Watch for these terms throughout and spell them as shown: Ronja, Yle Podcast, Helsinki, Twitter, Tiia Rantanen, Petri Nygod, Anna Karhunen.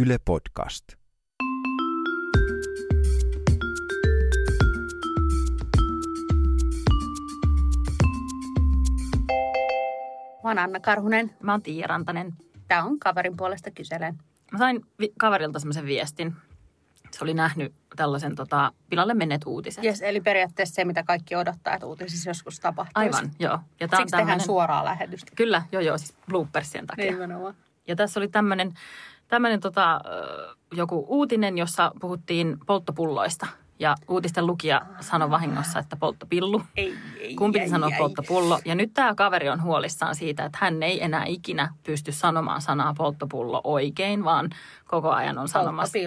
Yle Podcast. Mä oon Anna Karhunen. Mä oon Tiia Rantanen. Tää on Kaverin puolesta kyselen. Mä sain kaverilta semmoisen viestin. Se oli nähnyt tällaisen pilalle menneet uutiset. Yes, eli periaatteessa se, mitä kaikki odottaa, että uutisissa joskus tapahtuu. Aivan, joo. Ja siksi tehdään suoraa lähetystä. Kyllä, joo, siis bloopersien takia. Nimenomaan. Ja tässä oli tämmöinen joku uutinen, jossa puhuttiin polttopulloista. Ja uutisten lukija sanoi vahingossa, että polttopillu. Kumpikin sanoi polttopullo. Ja nyt tämä kaveri on huolissaan siitä, että hän ei enää ikinä pysty sanomaan sanaa polttopullo oikein, vaan koko ajan on sanomassa.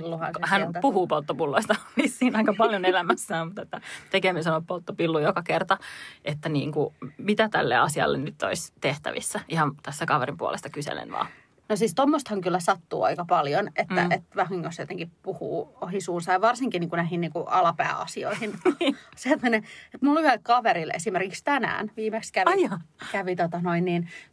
Hän puhuu polttopulloista vissiin aika paljon elämässään, mutta tekeminen sanoo polttopillu joka kerta. Että niin kuin, mitä tälle asialle nyt olisi tehtävissä? Ihan tässä kaverin puolesta kyselen vaan. No siis tuommoistahan kyllä sattuu aika paljon, että vahingossa jotenkin puhuu ohi suunsa ja varsinkin niin kuin näihin niin kuin alapääasioihin. Se, että mulla oli yhdellä kaverille esimerkiksi tänään viimeksi kävi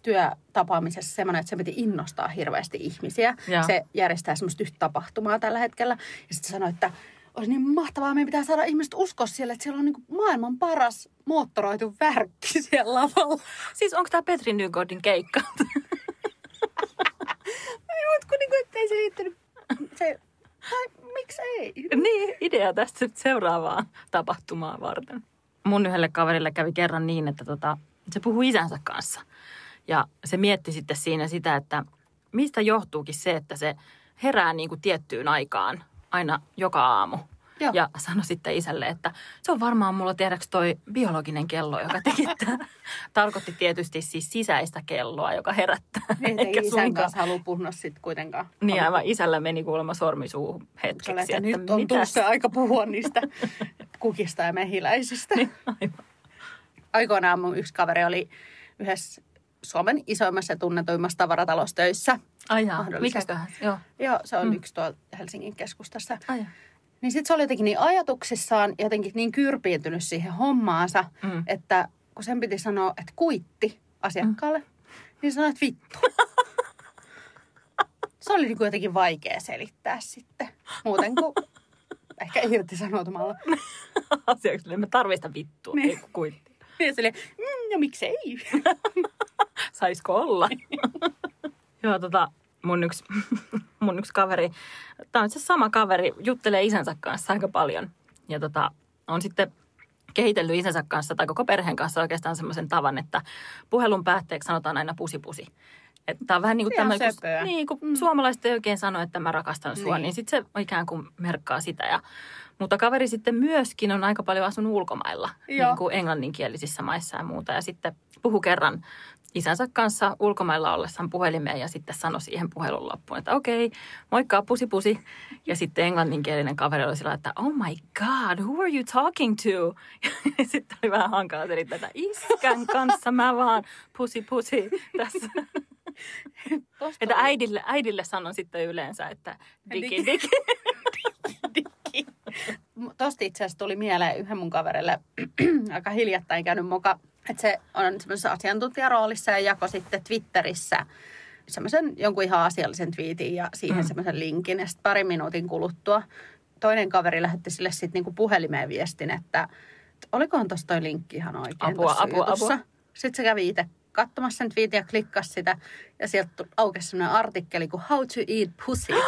työtapaamisessa semmoinen, että se piti innostaa hirveästi ihmisiä. Ja. Se järjestää semmoista yhtä tapahtumaa tällä hetkellä ja sitten sanoi, että olisi niin mahtavaa, meidän pitää saada ihmiset uskoa siellä, että siellä on niin maailman paras moottoroitu värkki siellä lavalla. Siis onko tämä Petri Nygodin keikka? Ei se liittynyt. Miksi ei? Niin, idea tästä seuraavaa tapahtumaa varten. Mun yhdelle kaverille kävi kerran niin, että se puhui isänsä kanssa. Ja se mietti sitten siinä sitä, että mistä johtuukin se, että se herää niin kuin tiettyyn aikaan aina joka aamu. Joo. Ja sanoi sitten isälle, että se on varmaan mulla tiedäks toi biologinen kello, joka tekittää. Tarkoitti tietysti siis sisäistä kelloa, joka herättää. Eikä isän kanssa halua puhua sitten kuitenkaan. Niin aivan, isällä meni kuulemma sormi suuhun hetkeksi. Olet, että nyt on tullut se aika puhua niistä kukista ja mehiläisistä. Niin, aivan. Aikoinaan mun yksi kaveri oli yhdessä Suomen isoimmassa ja tunnetuimmassa tavaratalossa töissä. Ai jaa, mikäköhän? Joo, se on yksi tuolla Helsingin keskustassa. Ai jaa. Niin sitten se oli jotenkin niin ajatuksissaan, jotenkin niin kyrpiintynyt siihen hommaansa, että kun sen piti sanoa, että kuitti asiakkaalle, niin sanoi, että vittu. Se oli niin kuin jotenkin vaikea selittää sitten, muuten kuin ehkä irtisanoutumalla. Asiakkaalle me tarvitsemme vittua, niin. Ei kun kuitti. Niin se oli, no miksei? Saisiko olla? Joo, Mun yksi kaveri, tämä on itse sama kaveri, juttelee isänsä kanssa aika paljon. Ja on sitten kehitellyt isänsä kanssa tai koko perheen kanssa oikeastaan semmoisen tavan, että puhelun päätteeksi sanotaan aina pusi pusi. Tämä on vähän niin kuin tämmöinen, niin kun suomalaiset ei oikein sano, että mä rakastan sua, niin sitten se ikään kuin merkkaa sitä. Mutta kaveri sitten myöskin on aika paljon asunut ulkomailla, niin kuin englanninkielisissä maissa ja muuta. Ja sitten puhu kerran isänsä kanssa ulkomailla ollessaan puhelimeen ja sitten sanoi siihen puhelun loppuun, että okei, moikka, pusi pusi. Ja sitten englanninkielinen kaveri oli sillä, että oh my god, who are you talking to? Ja sitten oli vähän hankaa selittää, että iskän kanssa mä vaan pusi pusi tässä. Että äidille sanon sitten yleensä, että digi. Tosta itse asiassa tuli mieleen yhden mun kaverille aika hiljattain käynyt moka. Että se on semmoisessa asiantuntijaroolissa ja jako sitten Twitterissä semmoisen jonkun ihan asiallisen twiitin ja siihen semmoisen linkin. Ja sitten pari minuutin kuluttua toinen kaveri lähetti sille sitten niinku puhelimeen viestin, että olikohan tuossa toi linkki ihan oikein. Apua. Sitten se kävi itse katsomassa sen twiitin ja klikkasi sitä. Ja sieltä aukesi semmoinen artikkeli kuin How to eat pussy. Ja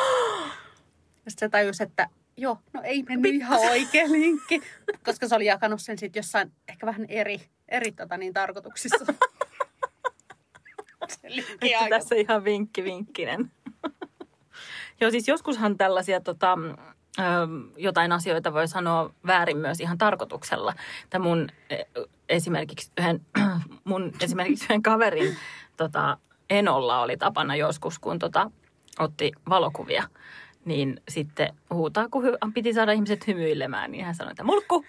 sitten se tajusi, että joo, no ei mennyt ihan oikea linkki. Koska se oli jakanut sen sitten jossain ehkä vähän eri tarkoituksissa. Tässä ihan vinkkinen. Joo, siis joskushan tällaisia jotain asioita voi sanoa väärin myös ihan tarkoituksella. Tämä mun esimerkiksi yhden kaverin enolla oli tapana joskus, kun otti valokuvia. Niin sitten huutaa, kun piti saada ihmiset hymyilemään, niin hän sanoi, että mulkku!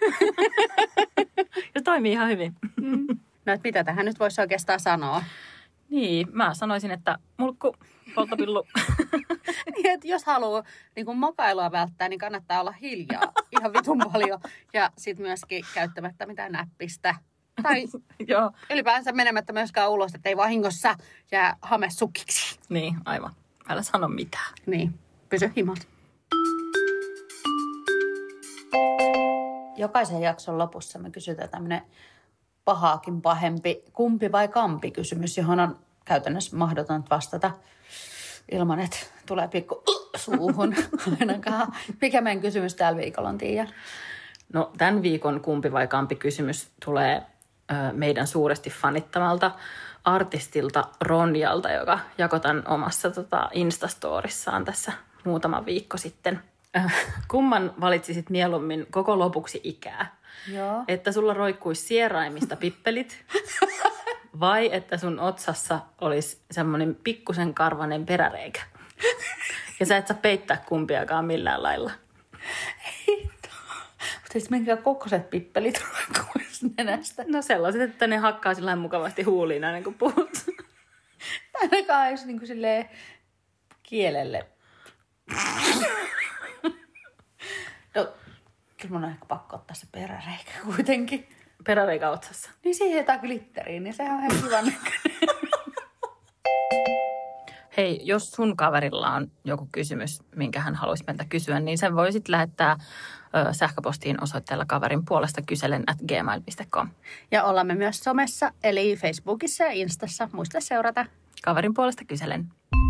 Ja toimii ihan hyvin. No, että mitä tähän nyt voisi oikeastaan sanoa? Niin, mä sanoisin, että mulkku, polttopillu. Niin, että jos haluaa niin kuin mokailua välttää, niin kannattaa olla hiljaa ihan vitun paljon. Ja sitten myöskin käyttämättä mitään näppistä. Tai ylipäänsä menemättä myöskään ulos, että ei vahingossa jää hame sukiksi. Niin, aivan. Älä sano mitään. Niin. Pysy himassa. Jokaisen jakson lopussa me kysytään tämmöinen pahaakin pahempi kumpi vai kampi kysymys, johon on käytännössä mahdotonta vastata ilman, että tulee pikku suuhun ainakaan. Mikä meidän kysymys tällä viikolla on, Tiia? No tämän viikon kumpi vai kampi kysymys tulee meidän suuresti fanittamalta artistilta Ronjalta, joka jakoi tämän omassa Instastorissaan tässä muutama viikko sitten. Kumman valitsisit mieluummin koko lopuksi ikää? Joo. Että sulla roikkuisi sieraimista pippelit vai että sun otsassa olisi semmoinen pikkusen karvainen peräreikä? Ja sä et saa peittää kumpiakaan millään lailla. Mutta siis minkä kokoiset pippelit roikkuisi nenästä? No sellaiset, että ne hakkaa sillä mukavasti huuliin aina kun puhut. Ainakaan ei olisi niin kuin silleen kielelle. No, kyllä mun on ehkä pakko ottaa se peräreikä kuitenkin. Peräreikä otsassa. Niin siihen jätään glitteriin, niin sehän on ihan kivan näköinen. Hei, jos sun kaverilla on joku kysymys, minkä hän haluaisi meiltä kysyä, niin sen voisit lähettää sähköpostiin osoitteella kaverin puolesta kyselen@gmail.com. Ja olemme myös somessa, eli Facebookissa ja Instassa. Muista seurata. Kaverin puolesta kyselen.